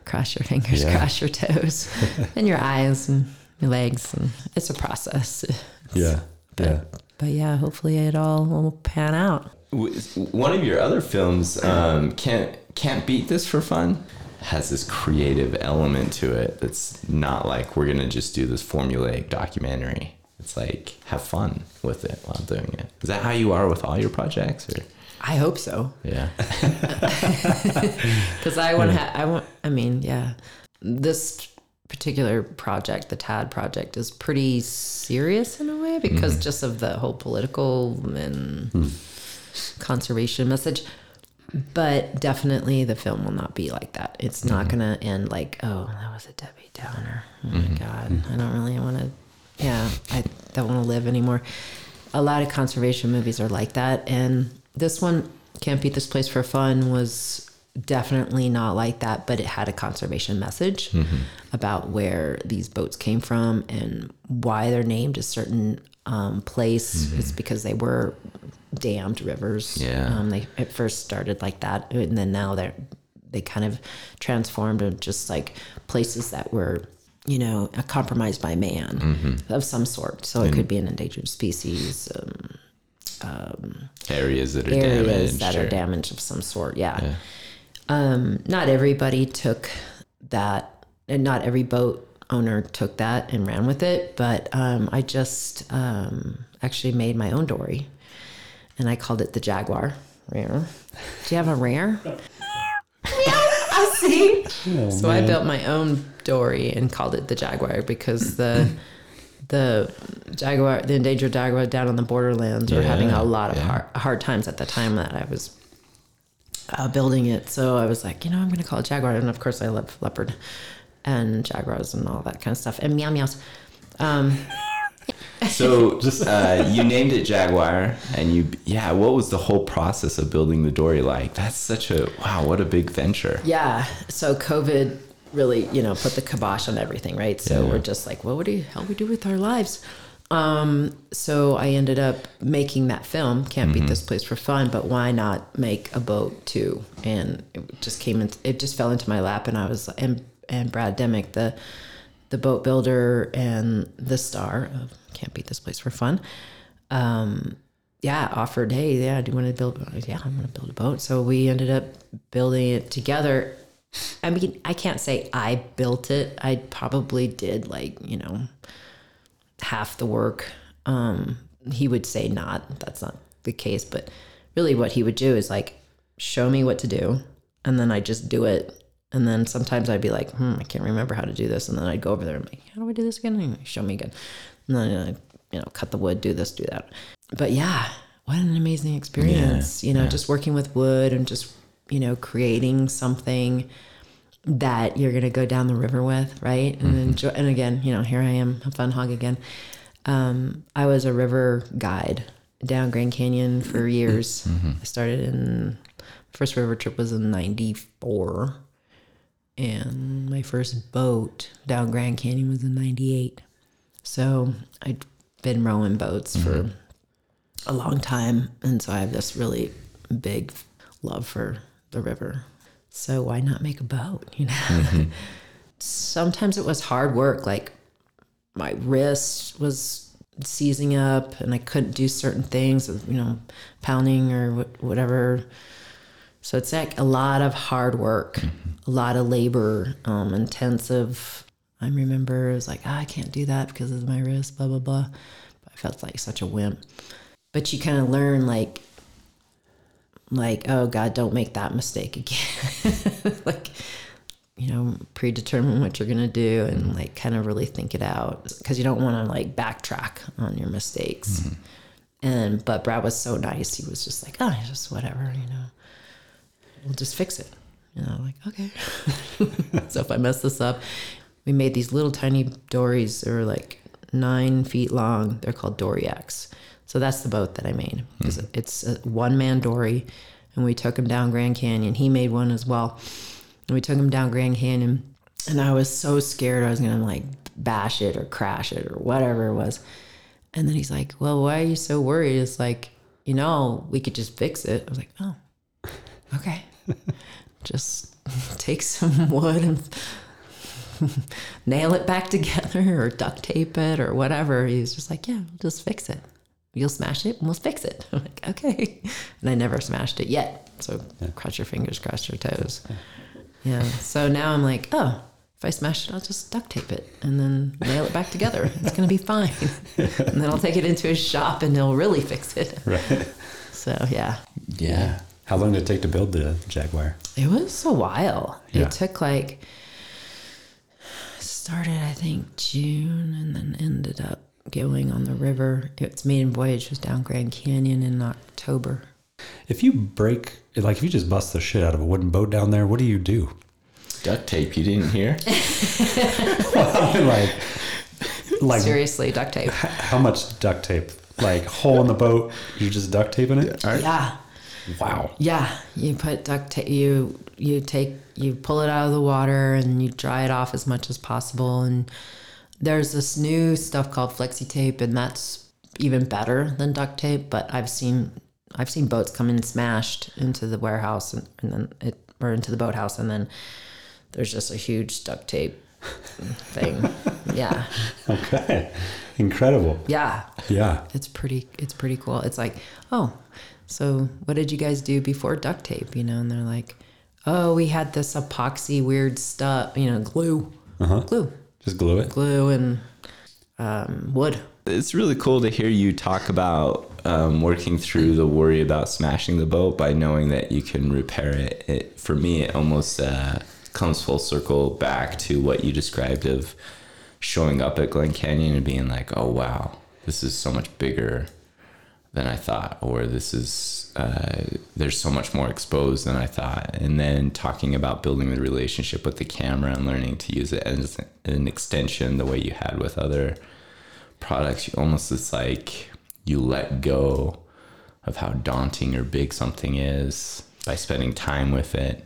cross your fingers, cross your toes and your eyes and your legs. And it's a process. But hopefully it all will pan out. One of your other films, Can't Beat This for Fun, has this creative element to it that's not like we're going to just do this formulaic documentary. It's like, have fun with it while doing it. Is that how you are with all your projects? Or? I hope so. Yeah. Because this particular project, the Tad project, is pretty serious in a way because just of the whole political and conservation message. But definitely the film will not be like that. It's not going to end like, oh, that was a Debbie Downer. Oh, my God. Mm-hmm. I don't really want to... Yeah, I don't want to live anymore. A lot of conservation movies are like that. And this one, Can't Beat This Place for Fun, was definitely not like that, but it had a conservation message about where these boats came from and why they're named a certain place. Mm-hmm. It's because they were dammed rivers. Yeah. They at first started like that, and then now they kind of transformed into just like places that were... compromised by man of some sort. So it could be an endangered species. Areas that are damaged of some sort. Yeah. Not everybody took that, and not every boat owner took that and ran with it. But I just actually made my own dory, and I called it the Jaguar. Rare. Do you have a rare? See? Oh, so man. I built my own dory and called it the Jaguar because the endangered jaguar down on the borderlands were having a lot of hard times at the time that I was building it. So I was like, I'm going to call it Jaguar. And of course I love leopard and jaguars and all that kind of stuff and meow meows. So just you named it Jaguar, and what was the whole process of building the dory like? That's such a what a big venture. Yeah. So COVID really, put the kibosh on everything, right? So we're just like, what the hell we do with our lives? So I ended up making that film, Can't Beat This Place for Fun, but why not make a boat too? And it just fell into my lap, and I was and Brad Demick, the boat builder and the star of Can't Beat This Place for Fun, offered, hey, do you want to build? I'm going to build a boat. So we ended up building it together. I mean, I can't say I built it. I probably did half the work. He would say that's not the case, but really what he would do is like, show me what to do. And then I just do it. And then sometimes I'd be like, I can't remember how to do this. And then I'd go over there and be like, how do I do this again? And show me again. And then I'd, cut the wood, do this, do that. But what an amazing experience, just working with wood and just, creating something that you're going to go down the river with, right? And enjoy. And again, here I am, a fun hog again. I was a river guide down Grand Canyon for years. I started first river trip was in 94. And my first boat down Grand Canyon was in 98. So I'd been rowing boats for a long time. And so I have this really big love for the river. So why not make a boat, Sometimes it was hard work. Like my wrist was seizing up and I couldn't do certain things, pounding or whatever So it's like a lot of hard work, mm-hmm. a lot of labor, intensive. I remember it was like, I can't do that because of my wrist, blah, blah, blah. But I felt like such a wimp. But you kind of learn like, oh God, don't make that mistake again. Like, you know, predetermine what you're going to do and like kind of really think it out because you don't want to like backtrack on your mistakes. Mm-hmm. But Brad was so nice. He was just like, oh, just whatever, you know, we'll just fix it. You know, like, okay. So if I mess this up, we made these little tiny dories. They were like 9 feet long. They're called Doryacs. So that's the boat that I made. Mm-hmm. It's a one-man dory, and we took him down Grand Canyon. He made one as well. And we took him down Grand Canyon, and I was so scared I was going to, like, bash it or crash it or whatever it was. And then he's like, well, why are you so worried? It's like, you know, we could just fix it. I was like, oh, okay. Just take some wood and nail it back together or duct tape it or whatever. He's just like, yeah, we'll just fix it. You'll smash it and we'll fix it. I'm like, okay. And I never smashed it yet. So yeah. Cross your fingers, cross your toes. Yeah. So now I'm like, oh, if I smash it, I'll just duct tape it and then nail it back together. It's going to be fine. And then I'll take it into his shop and he'll really fix it. Right. So, yeah. Yeah. How long did it take to build the Jaguar? It was a while. Yeah. It took like, started, I think, June and then ended up going on the river. Its maiden voyage was down Grand Canyon in October. If you break, like if you just bust the shit out of a wooden boat down there, what do you do? Duct tape, you didn't hear? like seriously, duct tape. How much duct tape? Like hole in the boat, you're just duct taping it? Right. Yeah. Wow. Yeah. You put duct tape, you pull it out of the water and you dry it off as much as possible. And there's this new stuff called flexi tape, and that's even better than duct tape. But I've seen boats come in smashed into the warehouse and then or into the boathouse, and then there's just a huge duct tape thing. Yeah. Okay. Incredible. Yeah. Yeah. It's pretty cool. It's like, oh, so what did you guys do before duct tape? You know, and they're like, oh, we had this epoxy weird stuff, you know, glue. Uh-huh. Glue. Just glue it. Glue and wood. It's really cool to hear you talk about working through the worry about smashing the boat by knowing that you can repair it. For me, it almost comes full circle back to what you described of showing up at Glen Canyon and being like, oh, wow, this is so much bigger than I thought, or this is, there's so much more exposed than I thought. And then talking about building the relationship with the camera and learning to use it as an extension the way you had with other products, you almost, it's like you let go of how daunting or big something is by spending time with it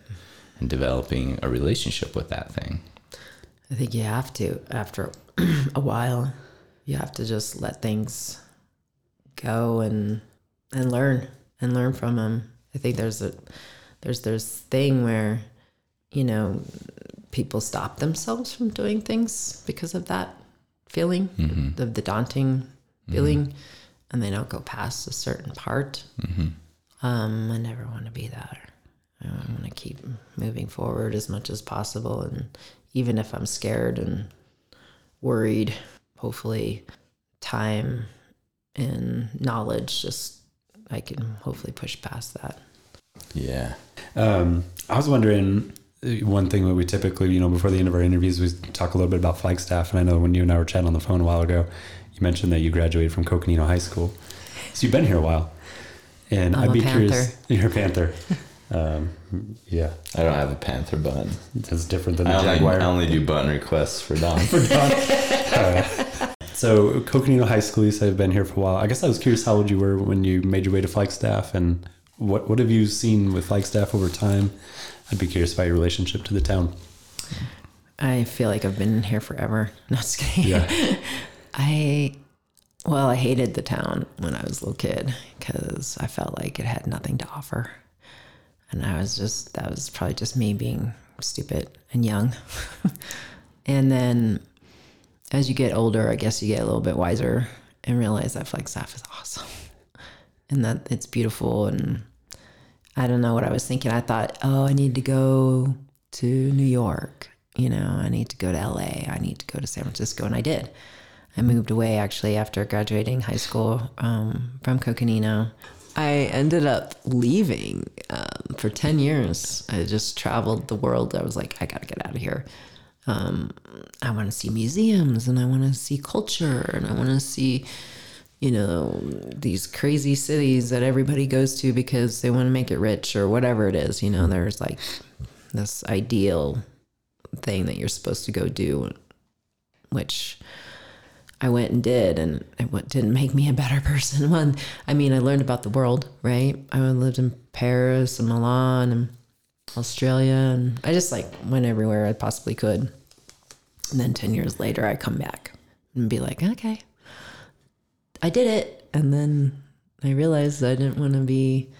and developing a relationship with that thing. I think you have to, after a while, you have to just let things go and learn from them. I think there's this thing where, you know, people stop themselves from doing things because of that feeling, mm-hmm. the daunting feeling, mm-hmm. and they don't go past a certain part. Mm-hmm. I never want to be that. I want to keep moving forward as much as possible, and even if I'm scared and worried, hopefully time and knowledge, just I can hopefully push past that. Yeah. I was wondering, one thing that we typically, you know, before the end of our interviews, we talk a little bit about Flagstaff. And I know when you and I were chatting on the phone a while ago, you mentioned that you graduated from Coconino High School. So you've been here a while. And I'd be curious. You're a Panther. Yeah. I don't have a Panther bun. That's different than the Jaguar. I only do bun requests for Don. So Coconino High School, you said you've been here for a while. I guess I was curious how old you were when you made your way to Flagstaff, and what have you seen with Flagstaff over time? I'd be curious about your relationship to the town. I feel like I've been here forever. No, just kidding. Yeah. I hated the town when I was a little kid because I felt like it had nothing to offer. And that was probably just me being stupid and young. And then as you get older, I guess you get a little bit wiser and realize that Flagstaff is awesome and that it's beautiful. And I don't know what I was thinking. I thought, oh, I need to go to New York. You know, I need to go to LA. I need to go to San Francisco. And I did. I moved away actually after graduating high school from Coconino. I ended up leaving for 10 years. I just traveled the world. I was like, I got to get out of here. I want to see museums and I want to see culture and I want to see, you know, these crazy cities that everybody goes to because they want to make it rich or whatever it is. You know, there's like this ideal thing that you're supposed to go do, which I went and did, and it didn't make me a better person. One, I mean, I learned about the world, right? I lived in Paris and Milan and Australia, and I just like went everywhere I possibly could. And then 10 years later, I come back and be like, okay, I did it. And then I realized I didn't want to be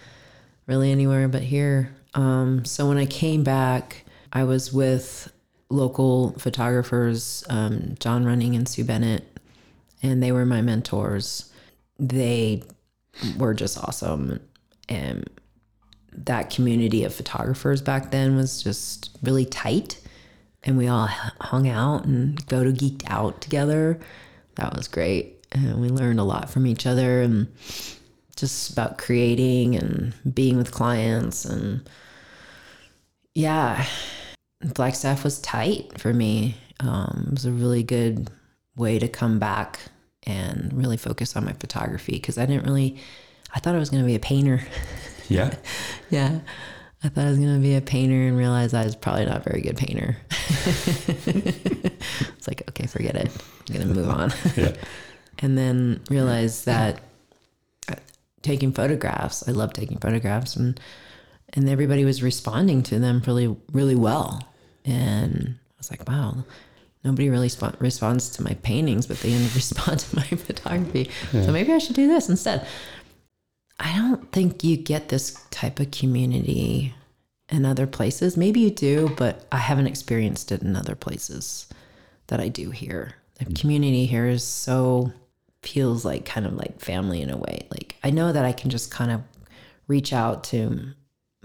really anywhere but here. So when I came back, I was with local photographers, John Running and Sue Bennett. And they were my mentors. They were just awesome. And that community of photographers back then was just really tight. And we all hung out and photo geeked out together. That was great. And we learned a lot from each other and just about creating and being with clients. And yeah, Flagstaff was tight for me. It was a really good way to come back and really focus on my photography, because I thought I was going to be a painter. Yeah. Yeah. I thought I was going to be a painter and realized I was probably not a very good painter. It's like, okay, forget it. I'm going to move on. Yeah. And then realized that taking photographs, I love taking photographs, and everybody was responding to them really, really well. And I was like, wow, nobody really responds to my paintings, but they respond to my photography. Yeah. So maybe I should do this instead. I don't think you get this type of community in other places. Maybe you do, but I haven't experienced it in other places that I do here. The community here is so, feels like kind of like family in a way. Like I know that I can just kind of reach out to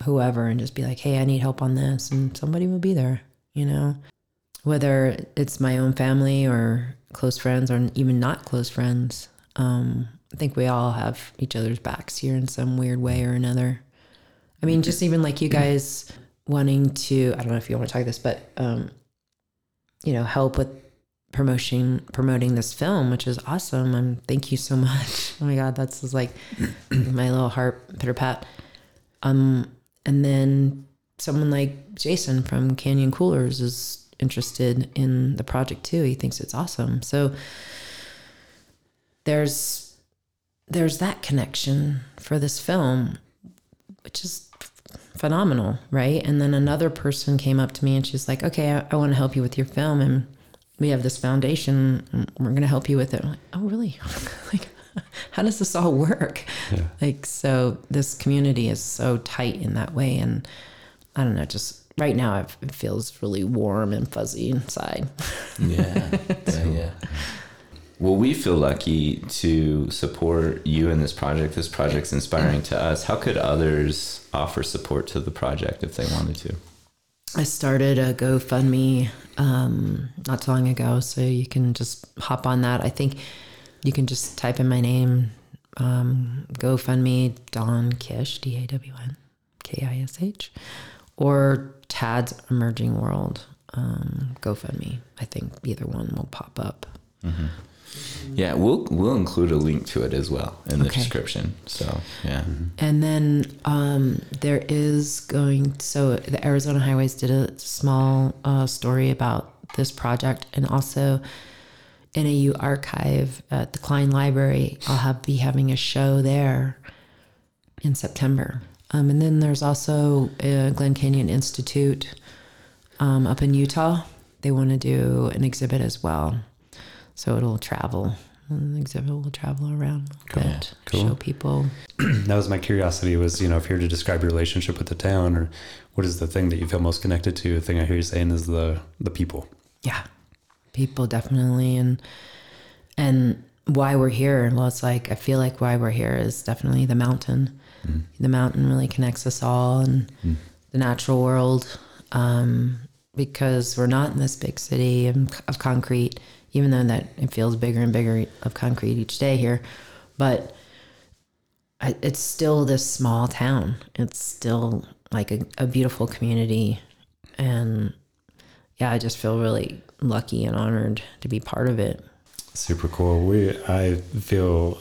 whoever and just be like, hey, I need help on this. And somebody will be there, you know? Whether it's my own family or close friends or even not close friends, I think we all have each other's backs here in some weird way or another. I mean, just even like you guys wanting to, I don't know if you want to talk this, but, you know, help with promoting this film, which is awesome. And thank you so much. Oh my God. That's just like my little heart pitter pat. And then someone like Jason from Canyon Coolers is interested in the project too. He thinks it's awesome. So there's that connection for this film, which is phenomenal, right? And then another person came up to me and she's like, okay, I want to help you with your film, and we have this foundation and we're going to help you with it. I'm like, oh really? Like, how does this all work? Yeah. Like, so this community is so tight in that way. And I don't know, just right now, it feels really warm and fuzzy inside. Yeah, yeah, yeah. Well, we feel lucky to support you in this project. This project's inspiring to us. How could others offer support to the project if they wanted to? I started a GoFundMe not too long ago, so you can just hop on that. I think you can just type in my name, GoFundMe, Dawn Kish, DawnKish. Or Tad's Emerging World, GoFundMe. I think either one will pop up. Mm-hmm. Yeah, we'll include a link to it as well in the description. So yeah. And then the Arizona Highways did a small story about this project, and also NAU Archive at the Klein Library. I'll be having a show there in September. And then there's also Glen Canyon Institute up in Utah. They want to do an exhibit as well. So it'll travel. The exhibit will travel around and show people. That was my curiosity was, you know, if you were to describe your relationship with the town, or what is the thing that you feel most connected to? The thing I hear you saying is the people. Yeah, people definitely. And why we're here. Well, it's like I feel like why we're here is definitely the mountain. Mm. The mountain really connects us all and the natural world, because we're not in this big city of concrete, even though that it feels bigger and bigger of concrete each day here. But it's still this small town. It's still like a beautiful community. And yeah, I just feel really lucky and honored to be part of it. Super cool. I feel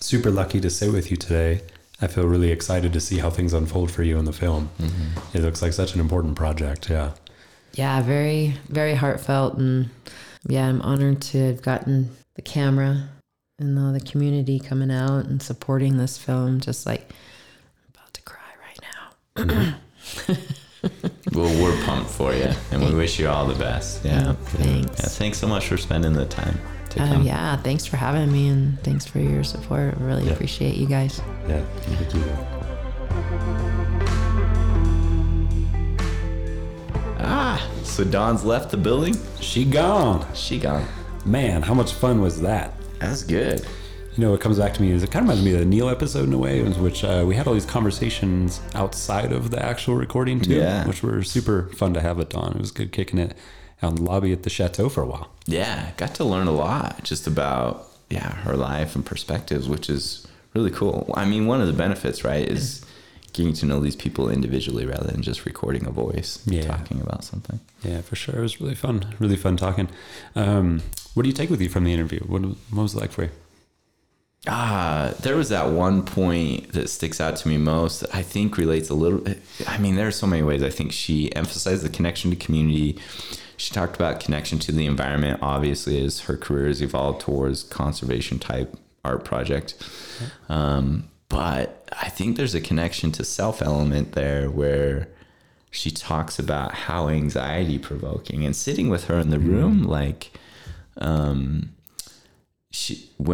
super lucky to sit with you today. I feel really excited to see how things unfold for you in the film. Mm-hmm. It looks like such an important project. Yeah. Yeah. Very, very heartfelt. And yeah, I'm honored to have gotten the camera and all the community coming out and supporting this film. Just like, I'm about to cry right now. Mm-hmm. Well, we're pumped for you, and we wish you all the best. Yeah. Thanks. Yeah, thanks so much for spending the time to come. Yeah, thanks for having me, and thanks for your support. I really appreciate you guys. Yeah, thank you. Ah, so Dawn's left the building? She gone. Man, how much fun was that? That's good. You know, what comes back to me is it kind of reminds me of the Neil episode in a way, in which we had all these conversations outside of the actual recording too, which were super fun to have at Dawn. It was good kicking it out in the lobby at the chateau for a while. Yeah, got to learn a lot just about her life and perspectives, which is really cool. I mean, one of the benefits, right, is getting to know these people individually rather than just recording a voice talking about something. Yeah, for sure. It was really fun talking. What do you take with you from the interview? What was it like for you? There was that one point that sticks out to me most that I think relates a little bit. I mean, there are so many ways. I think she emphasized the connection to community. She talked about connection to the environment, obviously, as her career has evolved towards conservation type art project. But I think there's a connection to self element there where she talks about how anxiety provoking, and sitting with her in the room, like, when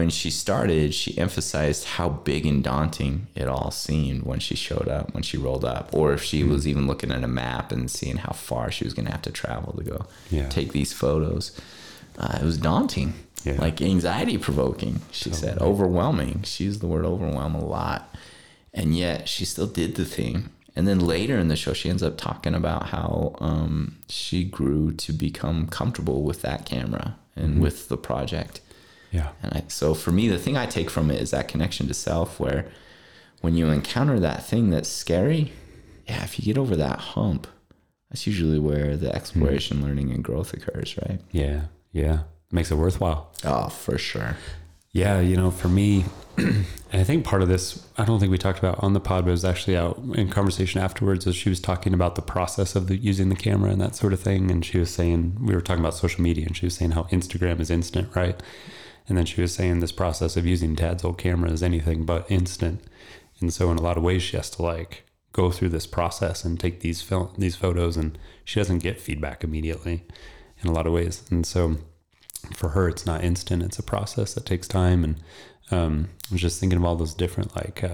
she started, she emphasized how big and daunting it all seemed when she showed up, when she rolled up, or if she was even looking at a map and seeing how far she was going to have to travel to go take these photos. It was daunting, like anxiety provoking. She said overwhelming. She used the word overwhelm a lot. And yet she still did the thing. And then later in the show, she ends up talking about how she grew to become comfortable with that camera and with the project. Yeah. So for me, the thing I take from it is that connection to self, where when you encounter that thing that's scary, if you get over that hump, that's usually where the exploration, learning, and growth occurs, right? Yeah. Yeah. Makes it worthwhile. Oh, for sure. Yeah. You know, for me, and I think part of this, I don't think we talked about on the pod, but it was actually out in conversation afterwards, as she was talking about the process of using the camera and that sort of thing. And she was saying, we were talking about social media, and she was saying how Instagram is instant, right? And then she was saying this process of using Tad's old camera is anything but instant. And so in a lot of ways, she has to like go through this process and take these photos, and she doesn't get feedback immediately in a lot of ways. And so for her, it's not instant. It's a process that takes time. And I was just thinking of all those different, like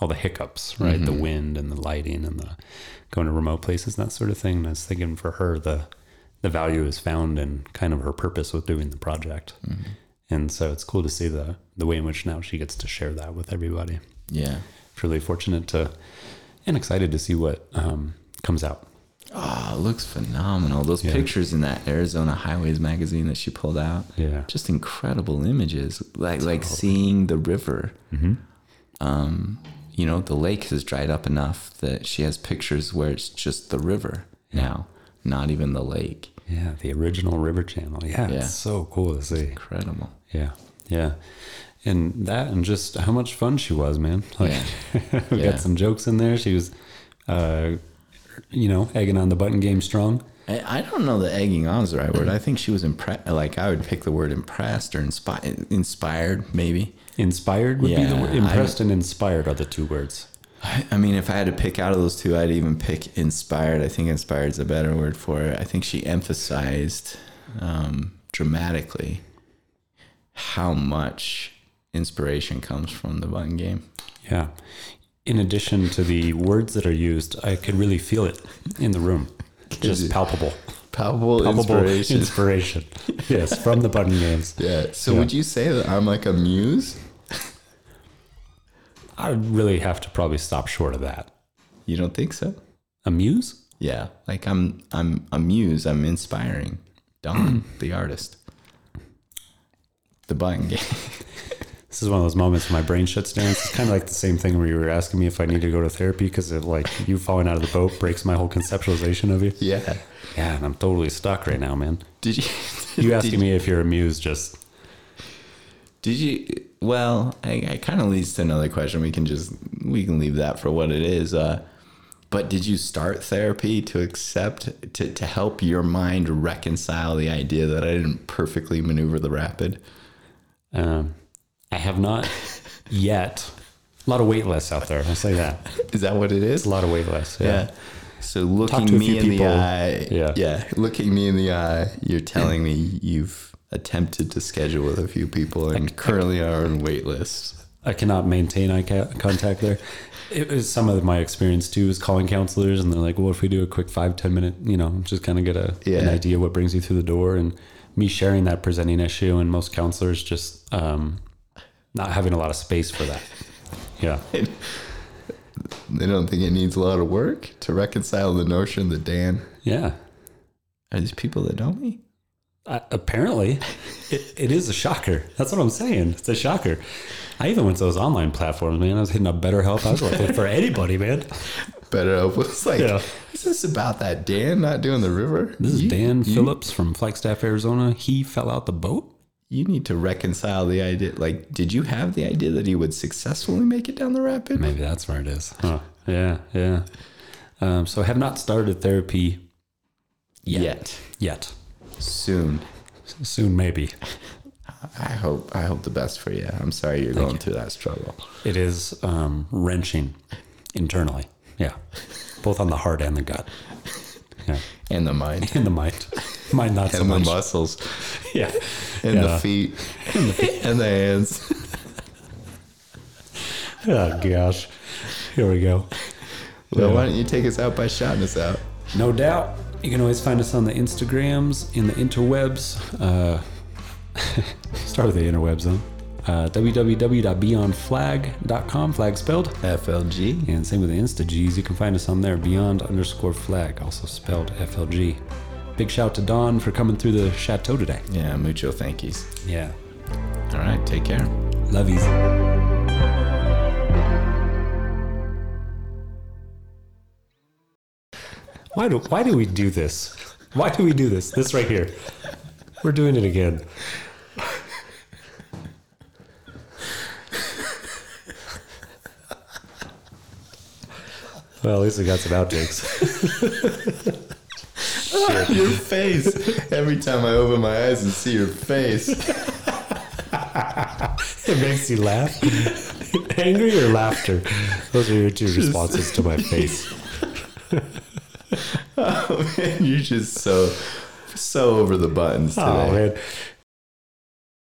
all the hiccups, right? The wind and the lighting and the going to remote places and that sort of thing. And I was thinking for her, the value is found in kind of her purpose with doing the project. Mm-hmm. And so it's cool to see the way in which now she gets to share that with everybody. Yeah. Really fortunate and excited to see what comes out. Oh, it looks phenomenal. Those pictures in that Arizona Highways magazine that she pulled out. Yeah. Just incredible images. Like seeing the river. Mm-hmm. You know, the lake has dried up enough that she has pictures where it's just the river now, not even the lake. Yeah, the original river channel. Yeah, it's so cool to see. It's incredible. Yeah, yeah. And that, and just how much fun she was, man. Like, we got some jokes in there. She was, you know, egging on the button game strong. I don't know that egging on is the right word. I think she was impressed. Like, I would pick the word impressed or inspired, maybe. Inspired would be the word. Impressed and inspired are the two words. I mean, if I had to pick out of those two, I'd even pick inspired. I think inspired is a better word for it. I think she emphasized dramatically how much inspiration comes from the button game. Yeah. In addition to the words that are used, I could really feel it in the room. Just palpable. Palpable inspiration. Yes, from the button games. Yeah. So would you say that I'm like a muse? I would really have to probably stop short of that. You don't think so? A muse? Yeah, like I'm a muse. I'm inspiring. Dawn, the artist. The button game. This is one of those moments where my brain shuts down. It's kind of like the same thing where you were asking me if I need to go to therapy because of like you falling out of the boat breaks my whole conceptualization of you. Yeah. Yeah, and I'm totally stuck right now, man. Did you? You asking me if you're a muse just... Did you... Well, I kind of leads to another question. We can leave that for what it is. But did you start therapy to accept, to help your mind reconcile the idea that I didn't perfectly maneuver the rapid? I have not yet. A lot of wait lists out there. I'll say that. Is that what it is? It's a lot of wait lists. Yeah. So looking me in the eye. Yeah. Looking me in the eye. You're telling me you've attempted to schedule with a few people and currently are on wait lists. I cannot maintain eye contact there. It was some of my experience too, is calling counselors and they're like, well, if we do a quick 5-10 minute, just kind of get an idea what brings you through the door, and me sharing that presenting issue, and most counselors just, not having a lot of space for that. Yeah. They don't think it needs a lot of work to reconcile the notion that Dan. Yeah. Are these people that know me? Apparently it is a shocker. That's what I'm saying. It's a shocker. I even went to those online platforms, man. I was hitting up Better Health. I was looking for anybody, man. Better Health was like, is this about that Dan not doing the river? This is Dan Phillips from Flagstaff, Arizona. He fell out the boat. You need to reconcile the idea. Like, did you have the idea that he would successfully make it down the rapid? Maybe that's where it is. Huh. Yeah. So I have not started therapy yet. Soon, maybe. I hope the best for you. I'm sorry you're going through that struggle. It is wrenching internally. Yeah. Both on the heart and the gut. Yeah. And the mind. Mind not so much. And the muscles. Yeah. And the feet. And the hands. Oh, gosh. Here we go. Well, why don't you take us out by shouting us out? No doubt. You can always find us on the Instagrams, in the interwebs. Start with the interwebs, though. www.beyondflag.com, flag spelled FLG. And same with the InstaGs. You can find us on there, beyond_flag, also spelled FLG. Big shout to Dawn for coming through the chateau today. Yeah, mucho thank yous. Yeah. All right, take care. Love yous. Why do we do this? Why do we do this? This right here. We're doing it again. Well, at least we got some outtakes. Your face. Every time I open my eyes and see your face. It makes you laugh. Angry or laughter? Those are your two responses to my face. Oh man, you're just so over the buttons today. Oh man.